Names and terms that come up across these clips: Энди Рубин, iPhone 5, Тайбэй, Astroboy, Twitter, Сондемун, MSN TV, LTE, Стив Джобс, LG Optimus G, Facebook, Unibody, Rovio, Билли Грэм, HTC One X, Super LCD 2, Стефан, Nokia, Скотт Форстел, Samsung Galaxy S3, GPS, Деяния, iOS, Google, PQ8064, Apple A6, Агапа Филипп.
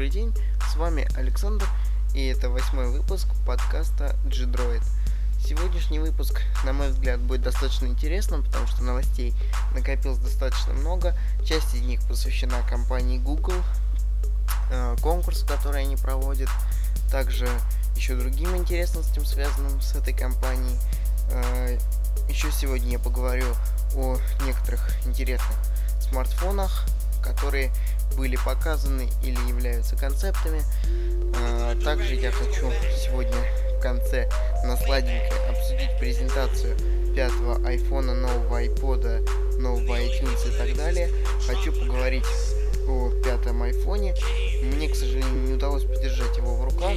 Добрый день, с вами Александр, и это 8-й выпуск подкаста GDroid. Сегодняшний выпуск, на мой взгляд, будет достаточно интересным, потому что новостей накопилось достаточно много. Часть из них посвящена компании Google, конкурсу, который они проводят, также еще другим интересностям, связанным с этой компанией. Еще сегодня я поговорю о некоторых интересных смартфонах, которые были показаны или являются концептами. Также я хочу сегодня в конце на сладенькое обсудить презентацию 5-го iPhone, нового iPod, нового iTunes и так далее. Хочу поговорить о 5-м iPhone. Мне, к сожалению, не удалось подержать его в руках.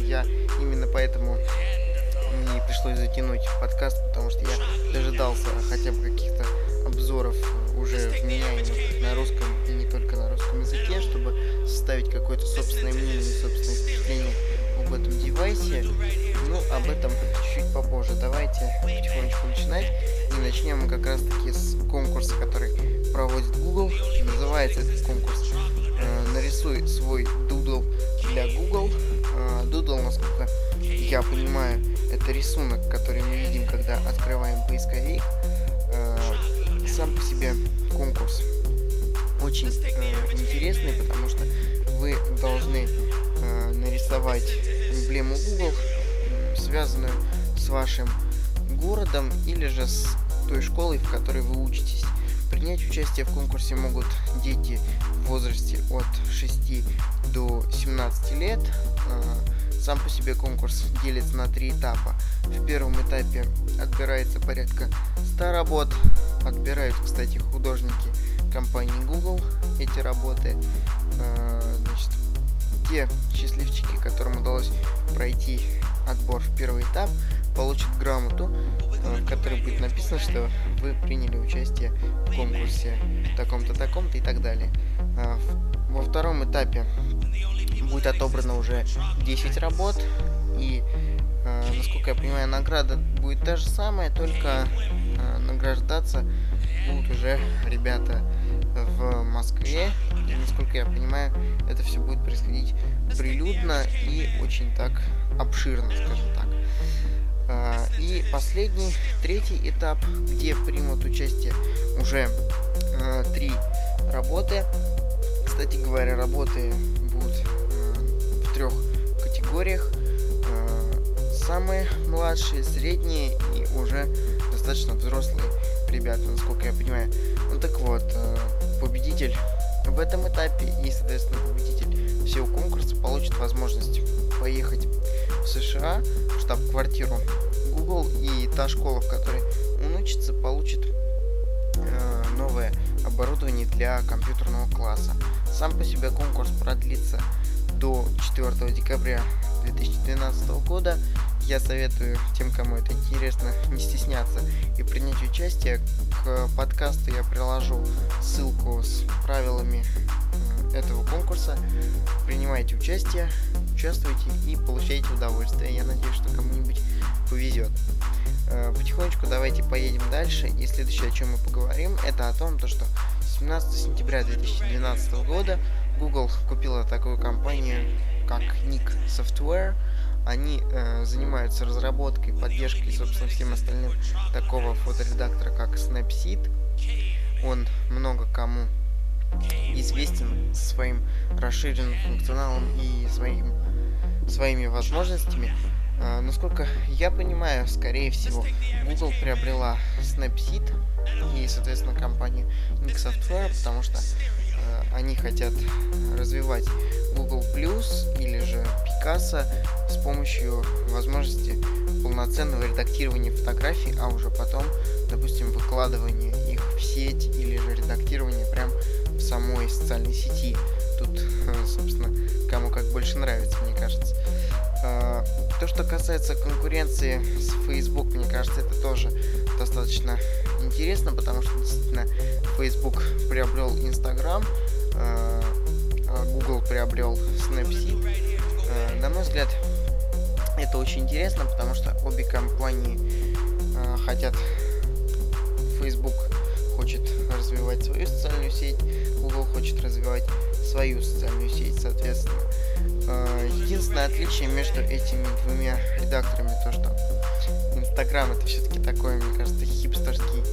Я именно поэтому мне пришлось затянуть подкаст, потому что я дожидался хотя бы каких-то обзоров уже вменяемых на русском и не только на русском языке, чтобы составить какое-то собственное мнение, собственное впечатление об этом девайсе. Об этом чуть-чуть попозже. Давайте потихонечку начинать. И начнем мы как раз таки с конкурса, который проводит Google. Называется этот конкурс «Нарисуй свой дудл для Google». Дудл, насколько я понимаю, это рисунок, который мы видим, когда открываем поисковик. Сам по себе конкурс очень интересный, потому что вы должны нарисовать эмблему Google, связанную с вашим городом или же с той школой, в которой вы учитесь. Принять участие в конкурсе могут дети в возрасте от 6 до 17 лет. Сам по себе конкурс делится на 3 этапа. В первом этапе отбирается порядка 100 работ. Отбирают, кстати, художники компании Google эти работы. Значит, те счастливчики, которым удалось пройти отбор в первый этап, получат грамоту, в которой будет написано, что вы приняли участие в конкурсе таком-то, таком-то и так далее. Во втором этапе будет отобрано уже 10 работ, и, насколько я понимаю, награда будет та же самая, только награждаться будут уже ребята в Москве, и, насколько я понимаю, это все будет происходить прилюдно и очень так обширно, скажем так. И последний, третий этап, где примут участие уже 3 работы. Кстати говоря, работы будут в 3 категориях. Самые младшие, средние и уже достаточно взрослые ребята, насколько я понимаю. Победитель в этом этапе и, соответственно, победитель всего конкурса получит возможность поехать в США, в штаб-квартиру Google, и та школа, в которой он учится, получит новое оборудование для компьютерного класса. Сам по себе конкурс продлится до 4 декабря 2012 года. Я советую тем, кому это интересно, не стесняться и принять участие. К подкасту я приложу ссылку с правилами этого конкурса. Принимайте участие, участвуйте и получайте удовольствие. Я надеюсь, что кому-нибудь повезет. Потихонечку давайте поедем дальше, и следующее, о чем мы поговорим, это о том, что 17 сентября 2012 года Google купила такую компанию, как Nik Software. Они занимаются разработкой, поддержкой и, собственно, всем остальным такого фоторедактора, как Snapseed. Он много кому известен своим расширенным функционалом и своими возможностями. Насколько я понимаю, скорее всего, Google приобрела Snapseed и, соответственно, компанию Nik Software, потому что они хотят развивать Google Plus или же Picasso с помощью возможности полноценного редактирования фотографий, а уже потом, допустим, выкладывания их в сеть или же редактирования прям в самой социальной сети. Тут, собственно, кому как больше нравится, мне кажется. То, что касается конкуренции с Facebook, мне кажется, это тоже достаточно интересно, потому что действительно Facebook приобрел Instagram, Google приобрел Snapseed. На мой взгляд, это очень интересно, потому что обе компании хотят, Facebook хочет развивать свою социальную сеть, Google хочет развивать свою социальную сеть, соответственно. Единственное отличие между этими двумя редакторами, то что Инстаграм — это все-таки такой, мне кажется, хипстерский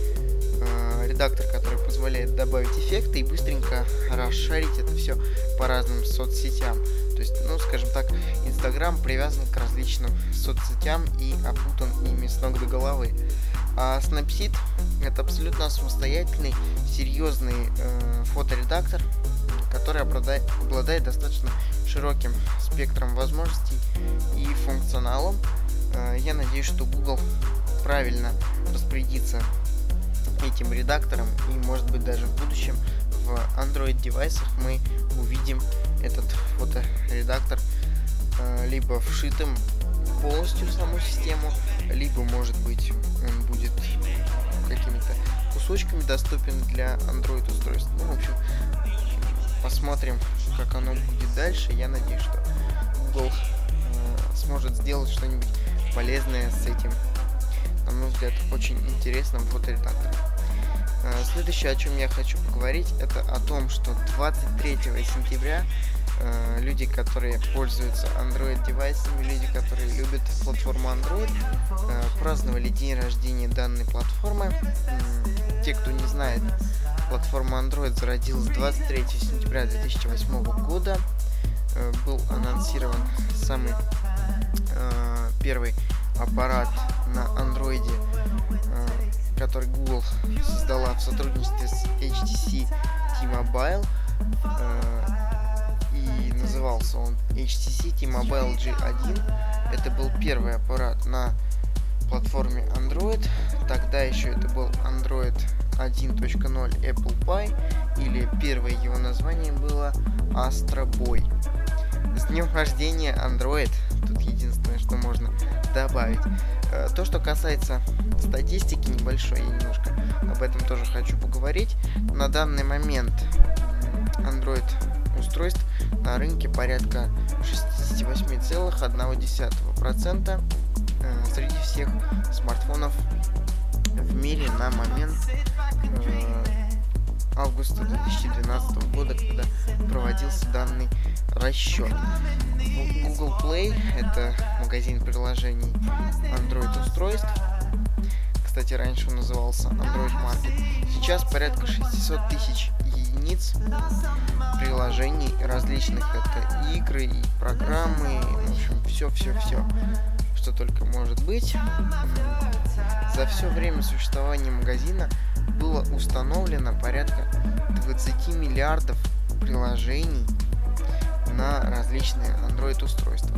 редактор, который позволяет добавить эффекты и быстренько расшарить это все по разным соцсетям. То есть, ну, скажем так, Инстаграм привязан к различным соцсетям и опутан ими с ног до головы. А Snapseed — это абсолютно самостоятельный, серьезный фоторедактор, который обладает достаточно широким спектром возможностей и функционалом. Я надеюсь, что Google правильно распорядится этим редактором, и, может быть, даже в будущем в Android девайсах мы увидим этот фоторедактор либо вшитым полностью в саму систему, либо, может быть, он будет какими-то кусочками доступен для Android устройств. Ну, в общем, посмотрим, как оно будет дальше. Я надеюсь, что Google сможет сделать что-нибудь полезное с этим, на мой взгляд, очень интересным фоторедактором. Следующее, о чем я хочу поговорить, это о том, что 23 сентября люди, которые пользуются Android девайсами, люди, которые любят платформу Android, праздновали день рождения данной платформы. Те, кто не знает, платформа Android зародилась 23 сентября 2008 года. Был анонсирован самый первый аппарат на Android, который Google создала в сотрудничестве с HTC T-Mobile. И назывался он HTC T-Mobile G1. Это был первый аппарат на платформе Android. Тогда еще это был Android 1.0 Apple Pie, или первое его название было Astroboy. С днем рождения, Android! Тут единственное, что можно добавить. То, что касается статистики небольшой, я немножко об этом тоже хочу поговорить. На данный момент Android устройств на рынке порядка 68,1% среди всех смартфонов в мире на момент августа 2012 года, когда проводился данный расчет. Google Play — это магазин приложений Android устройств. Кстати, раньше он назывался Android Market. Сейчас порядка 600 тысяч единиц приложений различных. Это игры и программы, в общем, все-все-все, что только может быть. За все время существования магазина было установлено порядка 20 миллиардов приложений на различные Android устройства.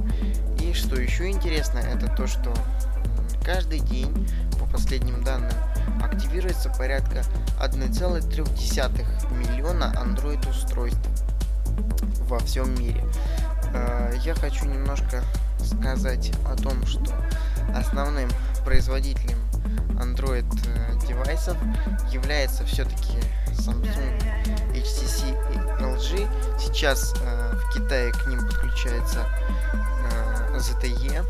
И что еще интересно, это то, что каждый день, по последним данным, активируется порядка 1,3 миллиона Android устройств во всем мире. Я хочу немножко сказать о том, что основным производителем Android девайсов является все-таки Samsung, HTC и LG. Сейчас в Китае к ним подключается ZTE.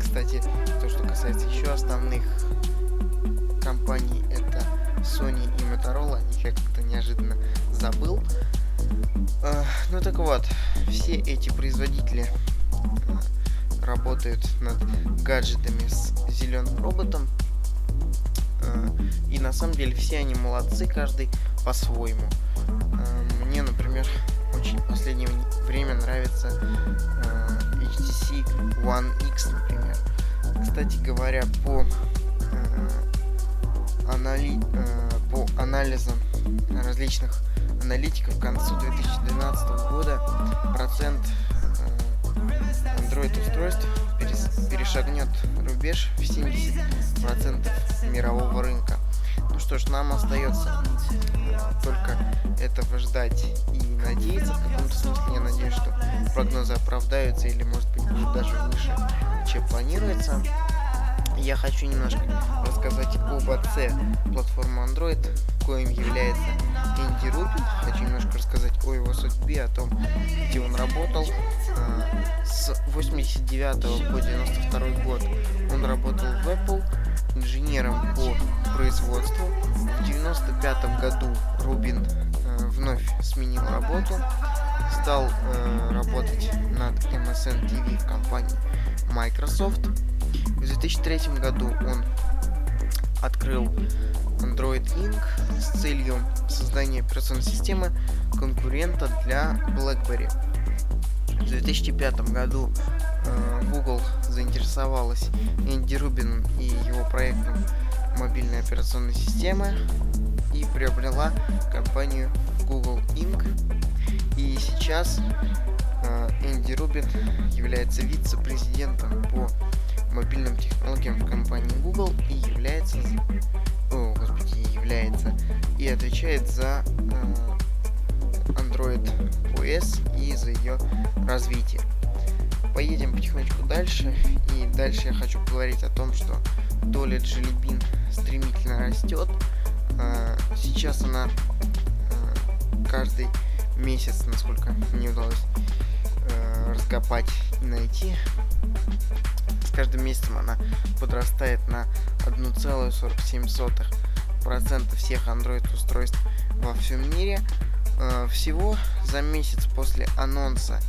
Кстати, то, что касается еще основных компаний, это Sony и Motorola. О них я как-то неожиданно забыл. Ну так вот, все эти производители работают над гаджетами с зеленым роботом. И на самом деле все они молодцы, каждый по-своему. Мне, например, очень в последнее время нравится HTC One X, например. Кстати говоря, по анализам различных аналитиков, к концу 2012 года процент Android устройств перешагнет рубеж в 70% мирового рынка. Ну что ж, нам остается только этого ждать и надеяться. В каком-то смысле я надеюсь, что прогнозы оправдаются или, может быть, будут даже выше, чем планируется. Я хочу немножко рассказать об отце платформы Android, коим является Энди Рубин. Хочу немножко рассказать о его судьбе, о том, где он работал. С 89 по 92 год он работал в Apple инженером по производству. В 95 году Рубин вновь сменил работу, стал работать над MSN TV в компании Microsoft. В 2003 году он открыл Android Inc. с целью создания операционной системы конкурента для BlackBerry. В 2005 году Google заинтересовалась Энди Рубином и его проектом мобильной операционной системы и приобрела компанию Google Inc. И сейчас Энди Рубин является вице-президентом по мобильным технологиям в компании Google и отвечает за Android OS и за ее развитие. Поедем потихонечку дальше, и дальше я хочу поговорить о том, что доля Jelly Bean стремительно растет. Сейчас она каждый месяц, насколько мне удалось раскопать и найти, с каждым месяцем она подрастает на 1,47% всех Android устройств во всем мире. Всего за месяц после анонса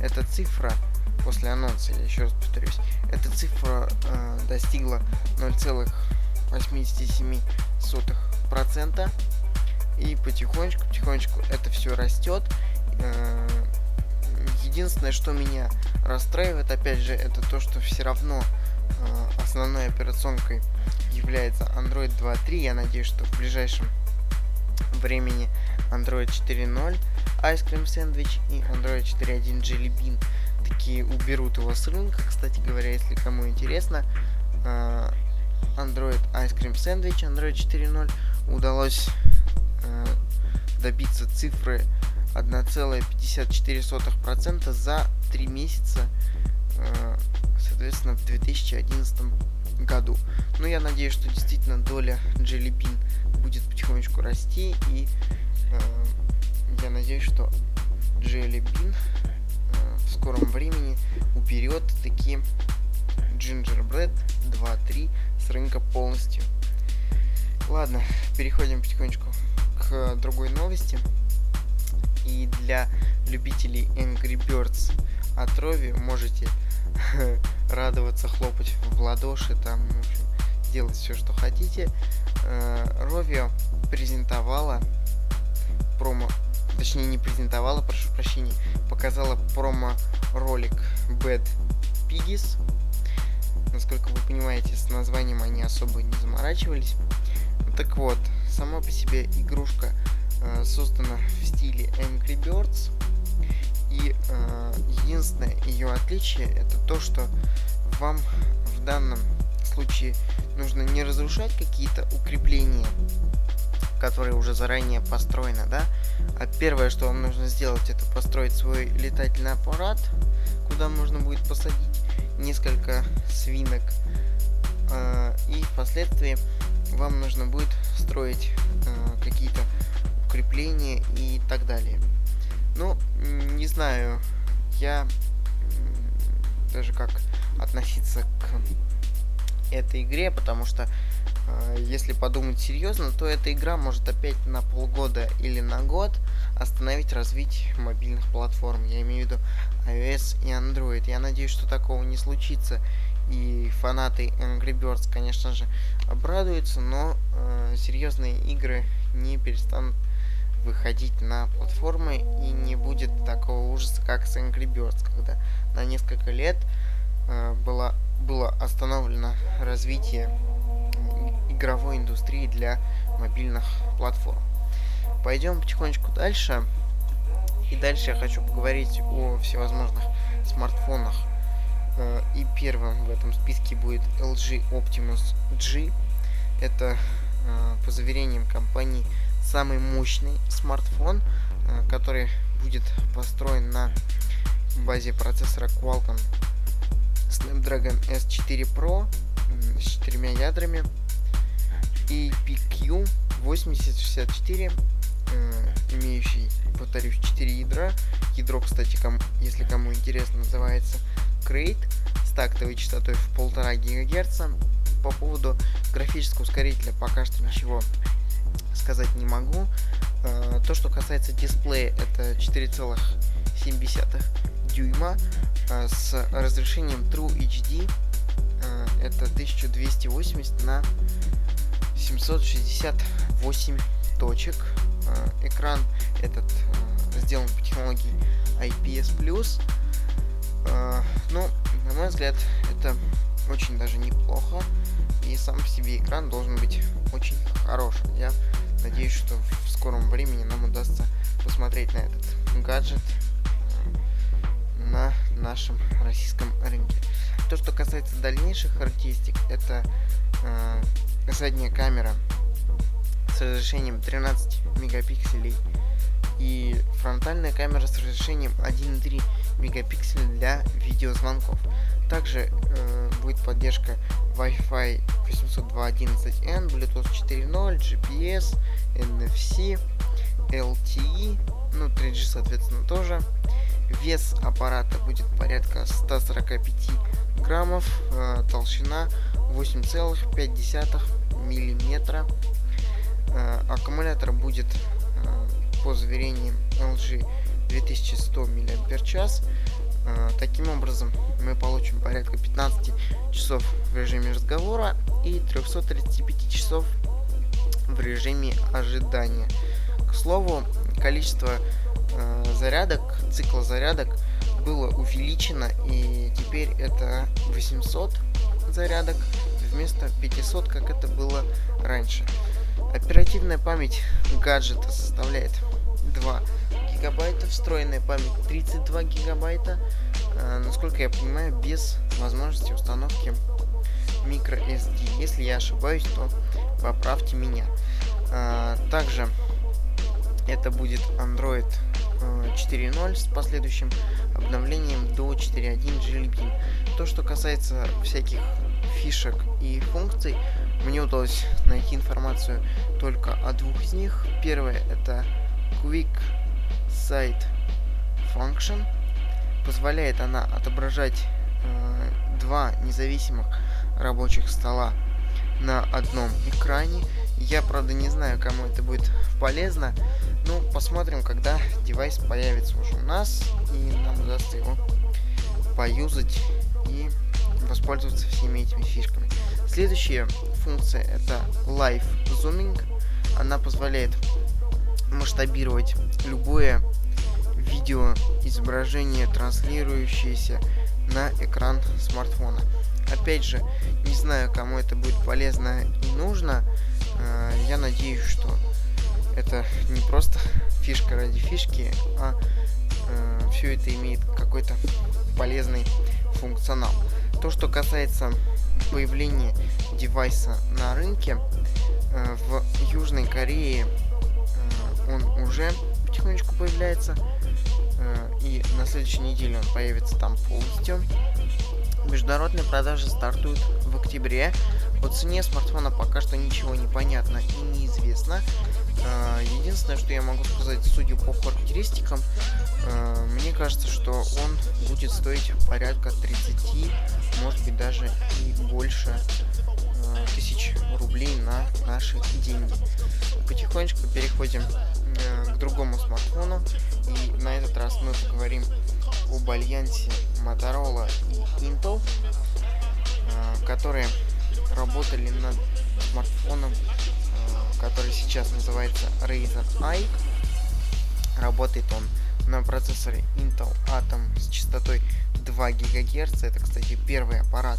эта цифра достигла 0,87%, и потихонечку это все растет. Единственное, что меня расстраивает, опять же, это то, что все равно основной операционкой является Android 2.3. Я надеюсь, что в ближайшем времени Android 4.0, Ice Cream Sandwich и Android 4.1 Jelly Bean такие уберут его с рынка. Кстати говоря, если кому интересно, Android Ice Cream Sandwich, Android 4.0 удалось добиться цифры 1,54% за 3 месяца, соответственно, в 2011 году. Но я надеюсь, что действительно доля Jelly Bean будет потихонечку расти, и я надеюсь, что Jelly Bean в скором времени уберет такие Gingerbread 2.3 с рынка полностью. Ладно, переходим потихонечку к другой новости. И для любителей Angry Birds от Rovio можете радоваться, хлопать в ладоши, там, в общем, делать все, что хотите. Rovio показала промо-ролик Bad Piggies. Насколько вы понимаете, с названием они особо не заморачивались. Так вот, сама по себе игрушка создана в стиле Angry Birds, и единственное ее отличие это то, что вам в данном случае нужно не разрушать какие-то укрепления, которые уже заранее построены, да, а первое, что вам нужно сделать, это построить свой летательный аппарат, куда можно будет посадить несколько свинок, и впоследствии вам нужно будет строить какие-то укрепления и так далее. Ну, не знаю, я даже как относиться к этой игре, потому что, если подумать серьезно, то эта игра может опять на полгода или на год остановить развитие мобильных платформ. Я имею в виду iOS и Android. Я надеюсь, что такого не случится. И фанаты Angry Birds, конечно же, обрадуются, но серьезные игры не перестанут выходить на платформы, и не будет такого ужаса, как с Angry Birds, когда на несколько лет было остановлено развитие игровой индустрии для мобильных платформ. Пойдем потихонечку дальше. И дальше я хочу поговорить о всевозможных смартфонах. И первым в этом списке будет LG Optimus G. Это, по заверениям компании, самый мощный смартфон, который будет построен на базе процессора Qualcomm Snapdragon S4 Pro с 4 ядрами и PQ8064, имеющий, повторюсь, 4 ядра. Ядро, кстати, если кому интересно, называется Crate, с тактовой частотой в 1,5 ГГц. По поводу графического ускорителя пока что ничего сказать не могу. То, что касается дисплея, это 4,7 дюйма с разрешением True HD, это 1280 на 768 точек. Экран этот сделан по технологии IPS Plus. Ну, на мой взгляд, это очень даже неплохо. И сам по себе экран должен быть очень хорош. Я надеюсь, что в скором времени нам удастся посмотреть на этот гаджет на нашем российском рынке. То, что касается дальнейших характеристик, это задняя камера с разрешением 13 мегапикселей и фронтальная камера с разрешением 1,3 мегапикселя для видеозвонков. Также будет поддержка Wi-Fi 802.11n, Bluetooth 4.0, GPS, NFC, LTE, ну 3G соответственно тоже. Вес аппарата будет порядка 145 граммов, толщина 8,5 миллиметра. Аккумулятор будет, по заверениям LG, 2100 мАч. Таким образом мы получим порядка 15 часов в режиме разговора и 335 часов в режиме ожидания. К слову, количество зарядок, цикла зарядок было увеличено, и теперь это 800 зарядок вместо 500, как это было раньше. Оперативная память гаджета составляет 2 гигабайта, встроенная память 32 гигабайта, насколько я понимаю, без возможности установки microSD. Если я ошибаюсь, то поправьте меня. Также это будет Android 4.0 с последующим обновлением до 4.1 Jelly Bean. То, что касается всяких фишек и функций, мне удалось найти информацию только о двух из них. Первое — это Quick Sight Function. Позволяет она отображать два независимых рабочих стола на одном экране. Я, правда, не знаю, кому это будет полезно. Ну, посмотрим, когда девайс появится уже у нас, и нам удастся его поюзать и воспользоваться всеми этими фишками. Следующая функция — это Live Zooming. Она позволяет масштабировать любое видео изображение, транслирующееся на экран смартфона. Опять же, не знаю, кому это будет полезно и нужно. Я надеюсь, что это не просто фишка ради фишки, а все это имеет какой-то полезный функционал. То, что касается появления девайса на рынке, в Южной Корее он уже потихонечку появляется, и на следующей неделе он появится там полностью. Международные продажи стартуют в октябре. По цене смартфона пока что ничего не понятно и неизвестно. Единственное, что я могу сказать, судя по характеристикам, мне кажется, что он будет стоить порядка 30, может быть даже и больше тысяч рублей на наши деньги. Потихонечку переходим к другому смартфону, и на этот раз мы поговорим об альянсе Motorola и Intel, которые работали над смартфоном, который сейчас называется Razer i. Работает он на процессоре Intel Atom с частотой 2 ГГц. Это, кстати, первый аппарат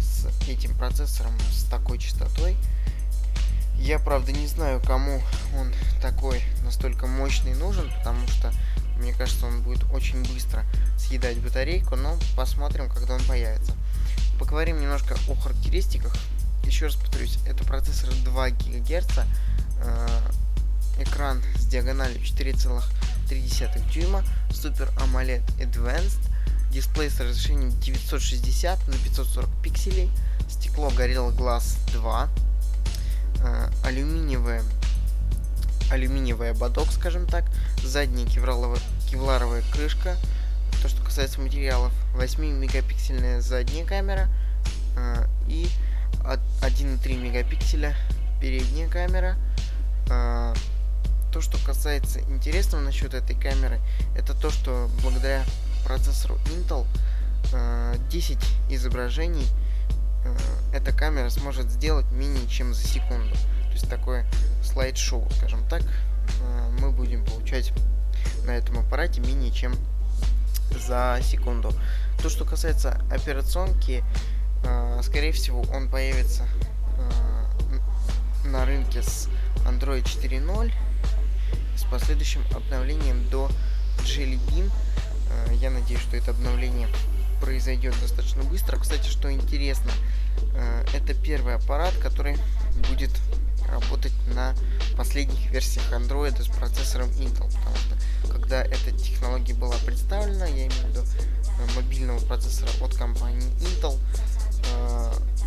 с этим процессором, с такой частотой. Я, правда, не знаю, кому он такой настолько мощный нужен, потому что, мне кажется, он будет очень быстро съедать батарейку, но посмотрим, когда он появится. Поговорим немножко о характеристиках. Еще раз повторюсь, это процессор 2 ГГц, экран с диагональю 4,3 дюйма, Super AMOLED Advanced, дисплей с разрешением 960 на 540 пикселей, стекло Gorilla Glass 2, алюминиевый ободок, скажем так, задняя кевларовая крышка. То, что касается материалов, 8-мегапиксельная задняя камера и 1,3 мегапикселя передняя камера. то, что касается интересного насчет этой камеры, это то, что благодаря процессору Intel 10 изображений эта камера сможет сделать менее чем за секунду. То есть такое слайд-шоу, скажем так, мы будем получать на этом аппарате менее чем за секунду. То, что касается операционки, скорее всего, он появится на рынке с Android 4.0 с последующим обновлением до Jelly Bean. Я надеюсь, что это обновление произойдет достаточно быстро. Кстати, что интересно, это первый аппарат, который будет работать на последних версиях Android с процессором Intel, потому что когда эта технология была представлена, я имею в виду мобильного процессора от компании Intel,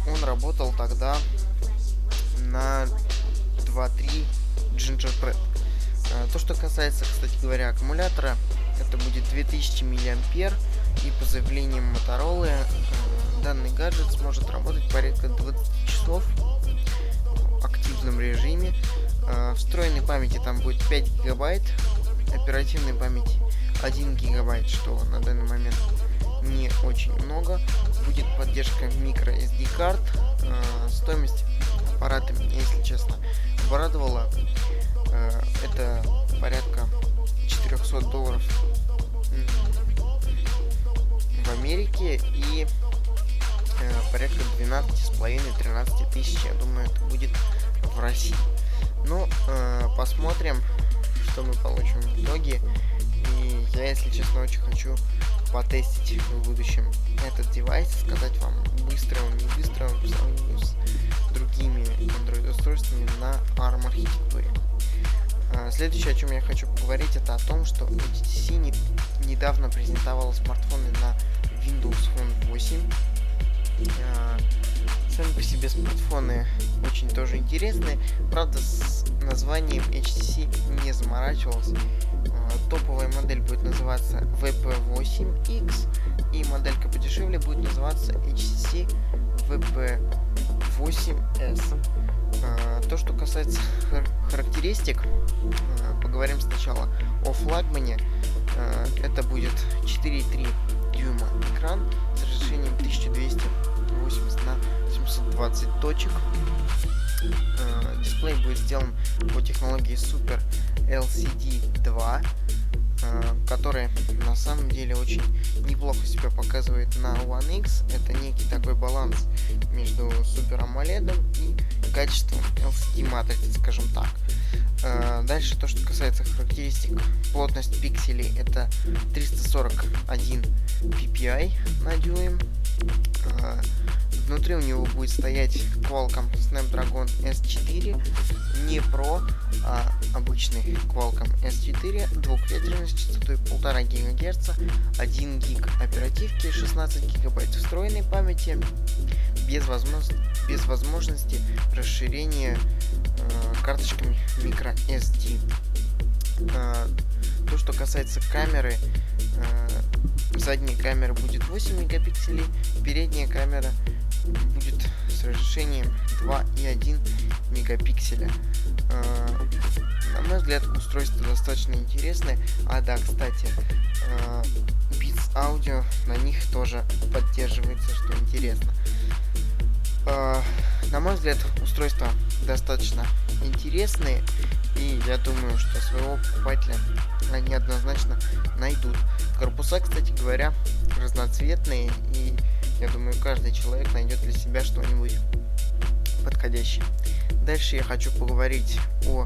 он работал тогда на 2.3 Gingerbread. То, что касается, кстати говоря, аккумулятора, это будет 2000 мА, и по заявлениям Motorola данный гаджет сможет работать порядка 20 часов в активном режиме. Встроенной памяти там будет 5 гигабайт, оперативной памяти 1 гигабайт, что на данный момент не очень много. Будет поддержка microSD-карт. Стоимость аппарата меня, если честно, порадовала. Это порядка $400 в Америке и порядка 12,5-13 тысяч, я думаю, это будет в России. Ну, посмотрим, что мы получим в итоге. И я, если честно, очень хочу потестить в будущем этот девайс, сказать вам, быстро он, не быстро он, по сравнению с другими Android-устройствами на ARM-архитектуре. Следующее, о чем я хочу поговорить, это о том, что HTC недавно презентовала смартфоны на Windows Phone 8. Сами по себе смартфоны очень тоже интересные, правда с названием HTC не заморачивался. Топовая модель будет называться WP8X, и моделька подешевле будет называться HTC WP8S. То, что касается характеристик, поговорим сначала о флагмане. Это будет 4,3 дюйма экран с разрешением 1280 на 720 точек. Дисплей будет сделан по технологии Super LCD 2, который на самом деле очень неплохо себя показывает на One X. Это некий такой баланс между Super AMOLED и качеством LCD матрицы, скажем так. Дальше, то, что касается характеристик, плотность пикселей это 341 ppi на дюйм. Внутри у него будет стоять Qualcomm Snapdragon S4, не Pro, а обычный Qualcomm S4, двухъядерный с частотой 1,5 ГГц, 1 гиг оперативки, 16 ГБ встроенной памяти, без возможности расширения карточками microSD. То, что касается камеры, задняя камера будет 8 мегапикселей, передняя камера будет с разрешением 2,1 мегапикселя. На мой взгляд, устройство достаточно интересное. А да, кстати, Beats Audio на них тоже поддерживается, что интересно. На мой взгляд, устройства достаточно интересные, и я думаю, что своего покупателя они однозначно найдут. Корпуса, кстати говоря, разноцветные, и я думаю, каждый человек найдет для себя что-нибудь подходящее. Дальше я хочу поговорить о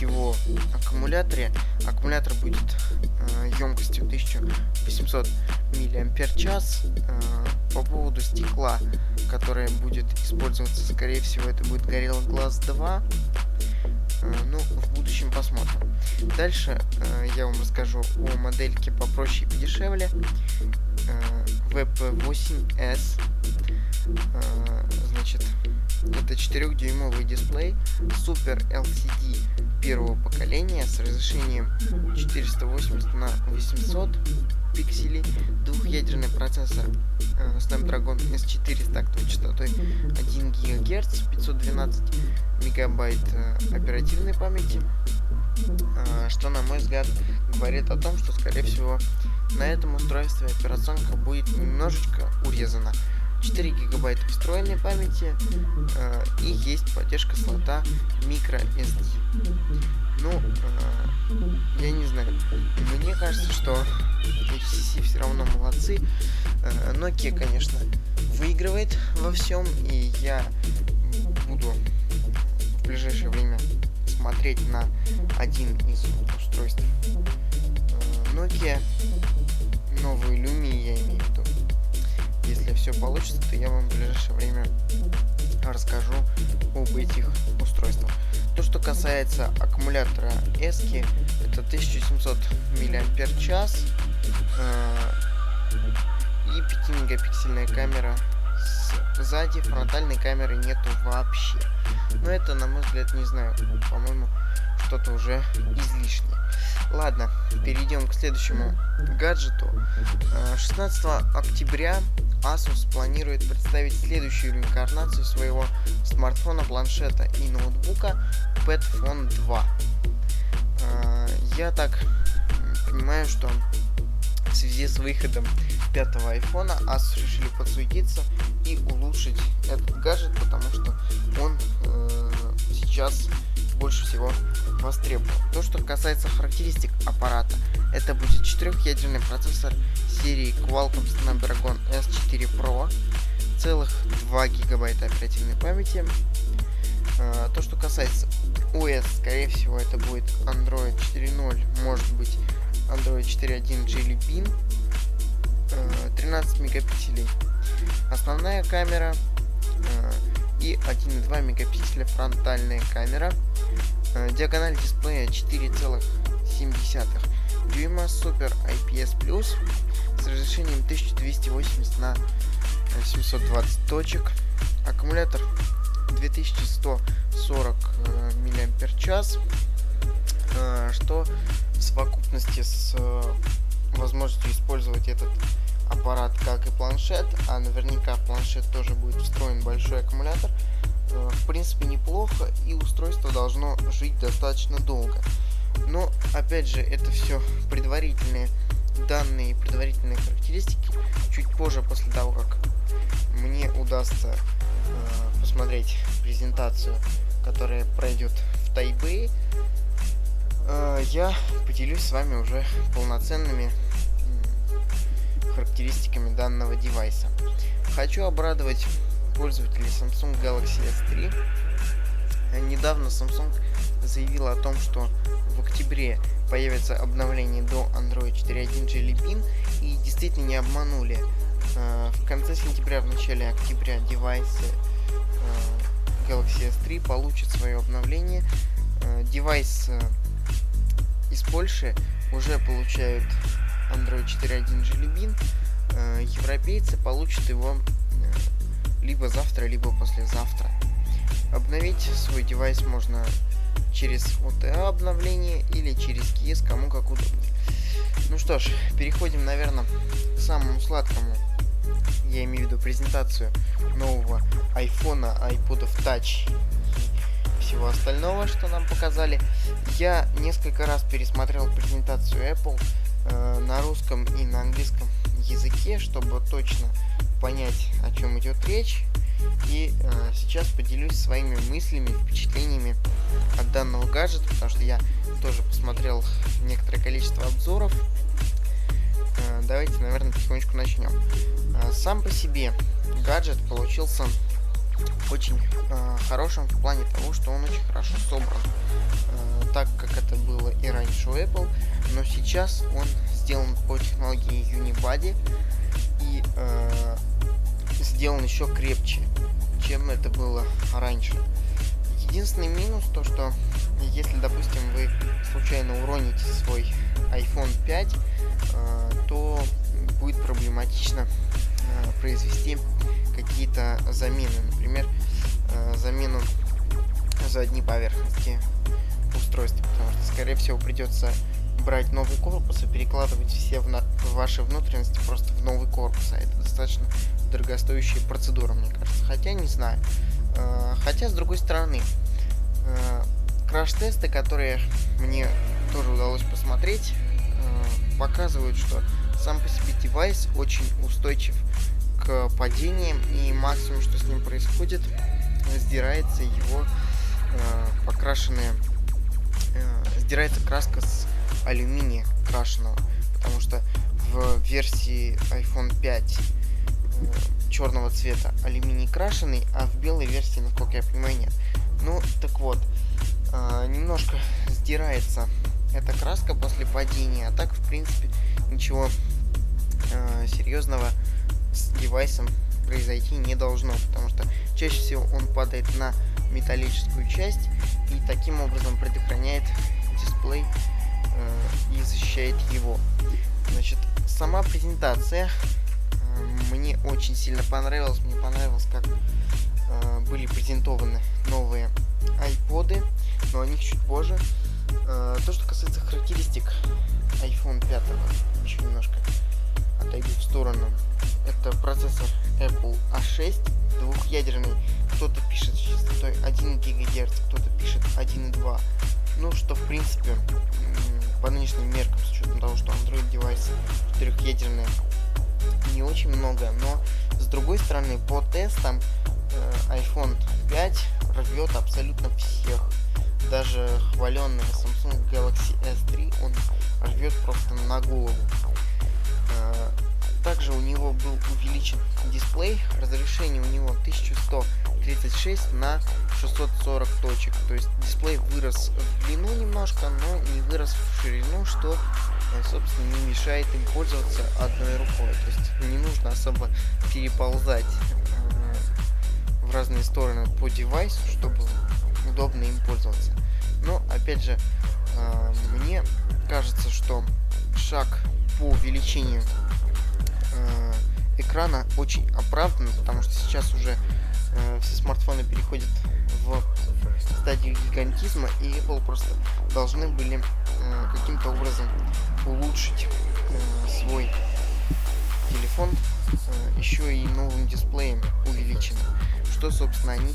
его аккумуляторе. Аккумулятор будет емкостью 1800 мАч. По поводу стекла, которое будет использоваться, скорее всего, это будет Gorilla Glass 2. Ну, в будущем посмотрим. Дальше я вам расскажу о модельке попроще и подешевле. WP8S. Значит, это 4-дюймовый дисплей Super LCD первого поколения с разрешением 480 на 800 пикселей, двухъядерный процессор Snapdragon S4 с тактовой частотой 1 ГГц, 512 мегабайт оперативной памяти, что, на мой взгляд, говорит о том, что, скорее всего, на этом устройстве операционка будет немножечко урезана. 4 гигабайта встроенной памяти и есть поддержка слота microSD. Я не знаю. Мне кажется, что HTC все равно молодцы. Nokia, конечно, выигрывает во всем, и я буду в ближайшее время смотреть на один из устройств Nokia, новую Lumia, я имею в виду. Если все получится, то я вам в ближайшее время расскажу об этих устройствах. То, что касается аккумулятора S-ки, это 1700 мАч и 5-мегапиксельная камера сзади, фронтальной камеры нету вообще. Но это, на мой взгляд, не знаю, по-моему, что-то уже излишнее. Ладно, перейдем к следующему гаджету. 16 октября Asus планирует представить следующую реинкарнацию своего смартфона, планшета и ноутбука Pad Phone 2. Я так понимаю, что в связи с выходом 5-го айфона Asus решили подсуетиться и улучшить этот гаджет, потому что он сейчас больше всего востребован. То, что касается характеристик аппарата, это будет 4-ядерный процессор серии Qualcomm Snapdragon S4 Pro, целых 2 гигабайта оперативной памяти. То, что касается OS, скорее всего, это будет Android 4.0, может быть Android 4.1 Jelly Bean, 13 мегапикселей основная камера и 1,2 мегапикселя фронтальная камера, диагональ дисплея 4,7 дюйма Super IPS Plus с разрешением 1280 на 720 точек, аккумулятор 2140 мАч, что в совокупности с возможностью использовать этот аппарат как и планшет, а наверняка в планшет тоже будет встроен большой аккумулятор, в принципе неплохо, и устройство должно жить достаточно долго. Но опять же, это все предварительные данные, предварительные характеристики. Чуть позже, после того как мне удастся посмотреть презентацию, которая пройдет в Тайбэе, я поделюсь с вами уже полноценными характеристиками данного девайса. Хочу обрадовать пользователей Samsung Galaxy S3. Недавно Samsung заявила о том, что в октябре появится обновление до Android 4.1 Jelly Bean, и действительно не обманули. В конце сентября, в начале октября девайсы Galaxy S3 получат свое обновление. Девайс из Польши уже получают Android 4.1 Jelly Bean, европейцы получат его либо завтра, либо послезавтра. Обновить свой девайс можно через OTA обновление или через KS, кому как удобнее. Ну что ж, переходим, наверное, к самому сладкому. Я имею в виду презентацию нового iPhone, iPod Touch и всего остального, что нам показали. Я несколько раз пересмотрел презентацию Apple на русском и на английском языке, чтобы точно понять, о чем идет речь, и сейчас поделюсь своими мыслями, впечатлениями от данного гаджета, потому что я тоже посмотрел некоторое количество обзоров. Давайте, наверное, потихонечку начнем. Сам по себе гаджет получился очень хорошим в плане того, что он очень хорошо собран, так как это было и раньше у Apple, но сейчас он сделан по технологии Unibody и сделан еще крепче, чем это было раньше. Единственный минус то, что если, допустим, вы случайно уроните свой iPhone 5, то будет проблематично произвести какие-то замены, например, замену задней поверхности устройства, потому что, скорее всего, придется брать новый корпус и перекладывать все ваши внутренности просто в новый корпус, а это достаточно дорогостоящая процедура, мне кажется, хотя не знаю. Хотя, с другой стороны, краш-тесты, которые мне тоже удалось посмотреть, показывают, что сам по себе девайс очень устойчив к падениям, и максимум, что с ним происходит, сдирается его сдирается краска с алюминия крашеного, потому что в версии iPhone 5 черного цвета алюминий крашеный, а в белой версии, насколько я понимаю, нет. Ну, так вот, немножко сдирается эта краска после падения, а так, в принципе, ничего серьезного с девайсом произойти не должно, потому что чаще всего он падает на металлическую часть и таким образом предохраняет дисплей и защищает его. Значит, сама презентация мне очень сильно понравилась. Мне понравилось, как были презентованы новые iPod'ы, но о них чуть позже. То, что касается характеристик iPhone 5, еще немножко отойду в сторону. Это процессор Apple A6 двухъядерный. Кто-то пишет с частотой 1 ГГц, кто-то пишет 1.2. Ну, что, в принципе, по нынешним меркам, с учетом того, что Android девайсы четырехъядерные, не очень много, но с другой стороны, по тестам iPhone 5 рвет абсолютно всех. Даже хваленный Samsung Galaxy S3 он рвет просто на голову. Также у него был увеличен дисплей, разрешение у него 1136 на 640 точек, то есть дисплей вырос в длину немножко, но не вырос в ширину, что, собственно, не мешает им пользоваться одной рукой, то есть не нужно особо переползать в разные стороны по девайсу, чтобы удобно им пользоваться. Но, опять же, мне кажется, что шаг по увеличению экрана очень оправдан, потому что сейчас уже все смартфоны переходят в стадию гигантизма, и Apple просто должны были каким-то образом улучшить свой телефон еще и новым дисплеем увеличенным, что, собственно, они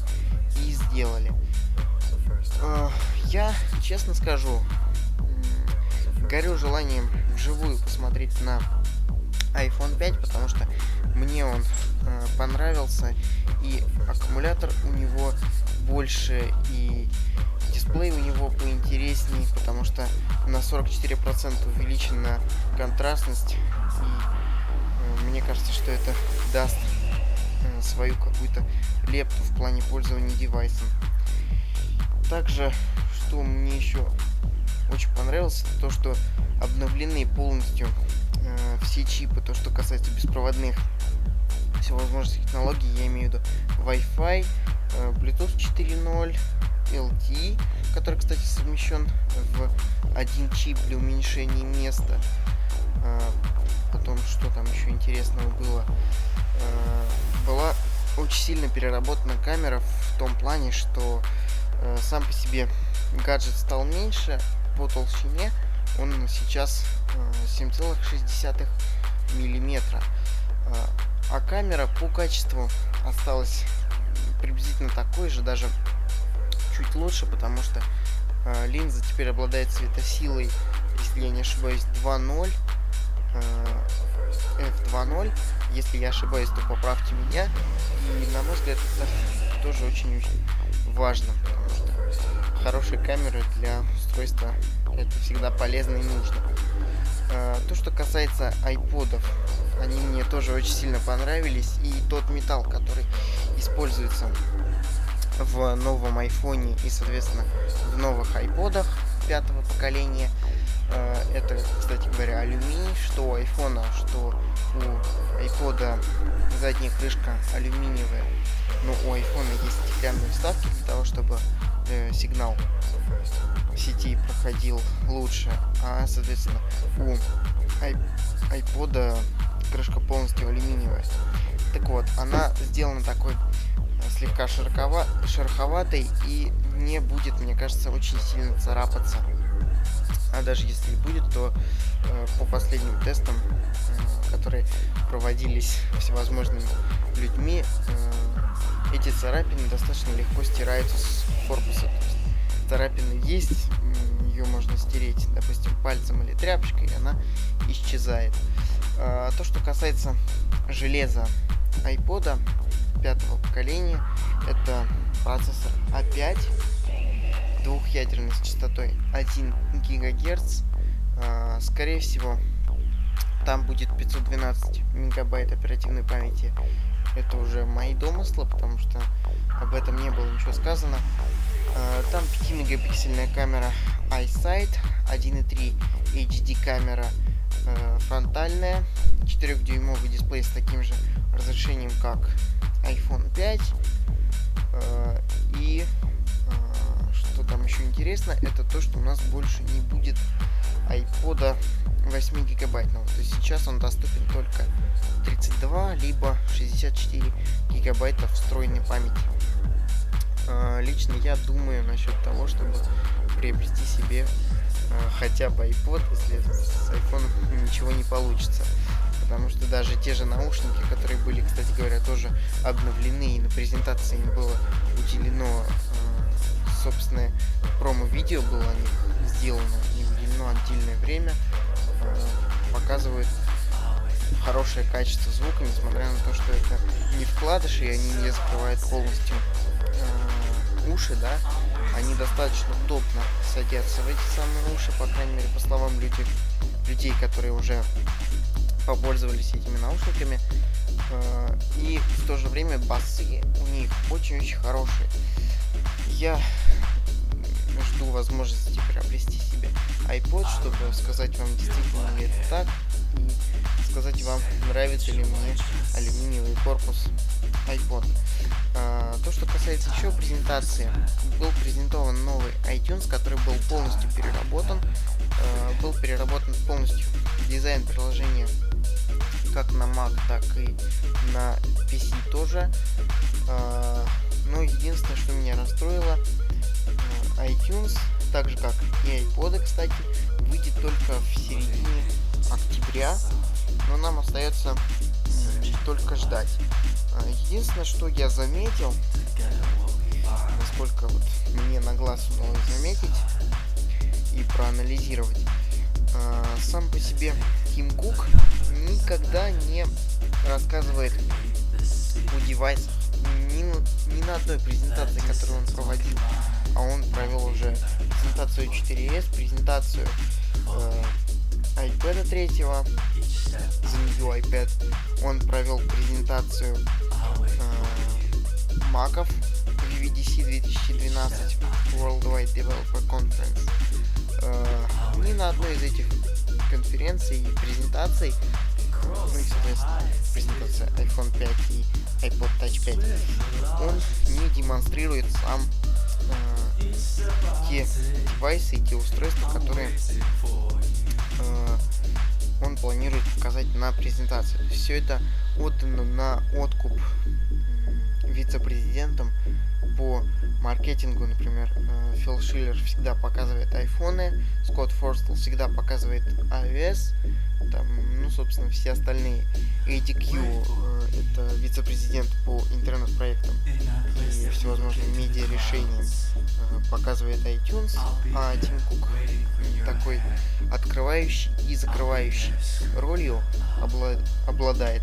и сделали. Я, честно скажу, горю желанием вживую посмотреть на iPhone 5, потому что мне он понравился, и аккумулятор у него больше, и дисплей у него поинтереснее, потому что на 44% увеличена контрастность, и мне кажется, что это даст свою какую-то лепту в плане пользования девайсом. Также, что мне еще очень понравилось, то, что обновлены полностью все чипы, то, что касается беспроводных всевозможных технологий, я имею в виду Wi-Fi, Bluetooth 4.0, LTE, который, кстати, совмещен в один чип для уменьшения места. Потом, что там еще интересного было, была очень сильно переработана камера в том плане, что сам по себе гаджет стал меньше по толщине, он сейчас 7,6 миллиметра, а камера по качеству осталась приблизительно такой же, даже чуть лучше, потому что линза теперь обладает светосилой, если я не ошибаюсь, 2.0, f2.0, если я ошибаюсь, то поправьте меня, и, на мой взгляд, это тоже очень-очень важно, потому что хорошие камеры для устройства — это всегда полезно и нужно. То, что касается iPod'ов, они мне тоже очень сильно понравились, и тот металл, который используется в новом iPhone и, соответственно, в новых iPod'ах пятого поколения, это, кстати говоря, алюминий, что у iPhone'а, что у iPod'а задняя крышка алюминиевая, но у iPhone'а есть стеклянные вставки для того, чтобы сигнал сети проходил лучше, а, соответственно, у iPod'а крышка полностью алюминиевая. Так вот, она сделана такой слегка шероховатой и не будет, мне кажется, очень сильно царапаться. А даже если и будет, то по последним тестам, которые проводились всевозможными людьми, эти царапины достаточно легко стираются с корпуса. То есть царапины есть, ее можно стереть, допустим, пальцем или тряпочкой, и она исчезает. То, что касается железа iPod 5-го поколения, это процессор A5, двухъядерный с частотой 1 ГГц. Скорее всего, там будет 512 мегабайт оперативной памяти. Это уже мои домыслы, потому что об этом не было ничего сказано. Там 5-мегапиксельная камера iSight, 1.3 HD камера фронтальная, 4-дюймовый дисплей с таким же разрешением, как iPhone 5. И что там еще интересно, это то, что у нас больше не будет iPod 8 гигабайтного. То есть сейчас он доступен только 32 либо 64 гигабайта встроенной памяти. Лично я думаю насчет того, чтобы приобрести себе хотя бы iPod, если с iPhone ничего не получится. Потому что даже те же наушники, которые были, кстати говоря, тоже обновлены, и на презентации им было уделено собственное промо-видео, было о них сделано и уделено отдельное время, показывают хорошее качество звука, несмотря на то, что это не вкладыши, и они не закрывают полностью уши, да, они достаточно удобно садятся в эти самые уши, по крайней мере, по словам людей, которые уже попользовались этими наушниками, и в то же время басы у них очень-очень хорошие. Я жду возможности приобрести себе iPod, чтобы сказать вам, действительно ли это так, и сказать вам, нравится ли мне алюминиевый корпус iPod. То, что касается еще презентации, был презентован новый iTunes, который был полностью переработан. Был переработан полностью дизайн приложения как на Mac, так и на PC тоже. Но единственное, что меня расстроило, iTunes, так же как и iPod, кстати, выйдет только в середине октября, но нам остается только ждать. Единственное, что я заметил, насколько вот мне на глаз удалось заметить и проанализировать, сам по себе Тим Кук никогда не рассказывает о девайсах. Ни на одной презентации, которую он проводил, а он провел уже презентацию 4S, презентацию iPad 3, за new iPad, он провел презентацию Mac'ов WWDC 2012 Worldwide Developer Conference. Ни на одной из этих конференций и презентаций, ну и, соответственно, презентация iPhone 5 и iPod Touch 5, он не демонстрирует сам те девайсы и те устройства, которые он планирует показать на презентации. Все это отдано на откуп вице-президентам по маркетингу, например, Фил Шиллер всегда показывает айфоны, Скотт Форстел всегда показывает iOS, там, ну, собственно, все остальные. ADQ, это вице-президент по интернет-проектам и всевозможным медиа-решениям, показывает iTunes, а Тим Кук такой открывающий и закрывающий ролью обладает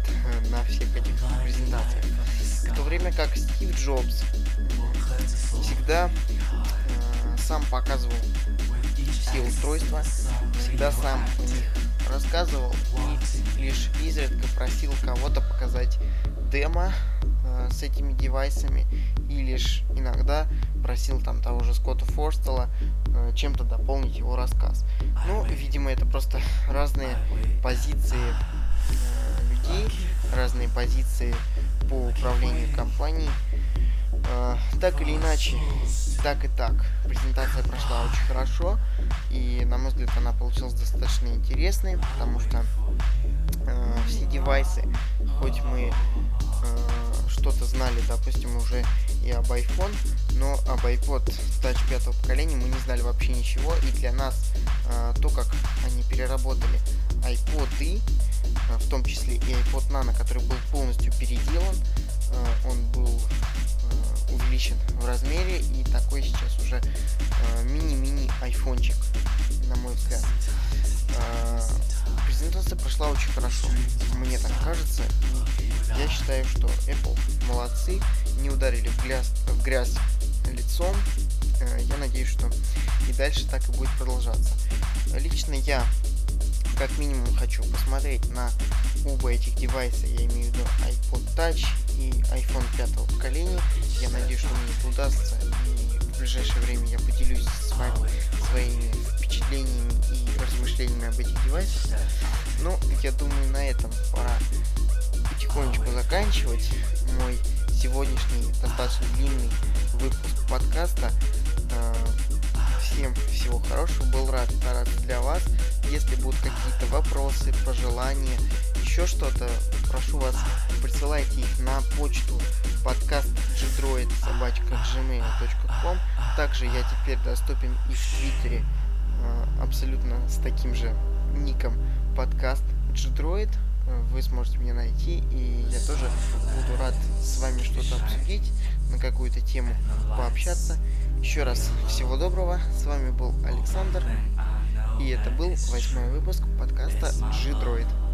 на всех этих презентациях. В то время как Стив Джобс всегда сам показывал все устройства, всегда сам о них рассказывал и лишь изредка просил кого-то показать демо с этими девайсами, и лишь иногда просил там того же Скотта Форстела чем-то дополнить его рассказ. Ну, видимо, это просто разные позиции людей, разные позиции по управлению компанией. Так или иначе, так и так, презентация прошла очень хорошо, и, на мой взгляд, она получилась достаточно интересной, потому что все девайсы девайсы, хоть мы что-то знали, допустим, уже и об iPhone, но об iPod Touch 5 поколения мы не знали вообще ничего, и для нас то, как они переработали iPod'ы, в том числе и iPod Nano, который был полностью переделан, он был увеличен в размере, и такой сейчас уже мини-мини айфончик, на мой взгляд. Презентация прошла очень хорошо, мне так кажется, и я считаю, что Apple молодцы, не ударили в грязь лицом. Я надеюсь, что и дальше так и будет продолжаться. Лично я как минимум хочу посмотреть на оба этих девайса, я имею в виду iPod Touch и iPhone 5 поколения. Я надеюсь, что мне это удастся, и в ближайшее время я поделюсь с вами своими впечатлениями и размышлениями об этих девайсах. Но я думаю, на этом пора потихонечку заканчивать мой сегодняшний достаточно длинный выпуск подкаста. Всем всего хорошего, был рад стараться для вас. Если будут какие-то вопросы, пожелания, еще что-то, прошу вас, присылайте их на почту podcast@gmail.com. Также я теперь доступен и в Твиттере, абсолютно с таким же ником подкаст GDroid. Вы сможете меня найти, и я тоже буду рад с вами что-то обсудить, на какую-то тему пообщаться. Еще раз всего доброго, с вами был Александр, и это был 8-й выпуск подкаста GDroid.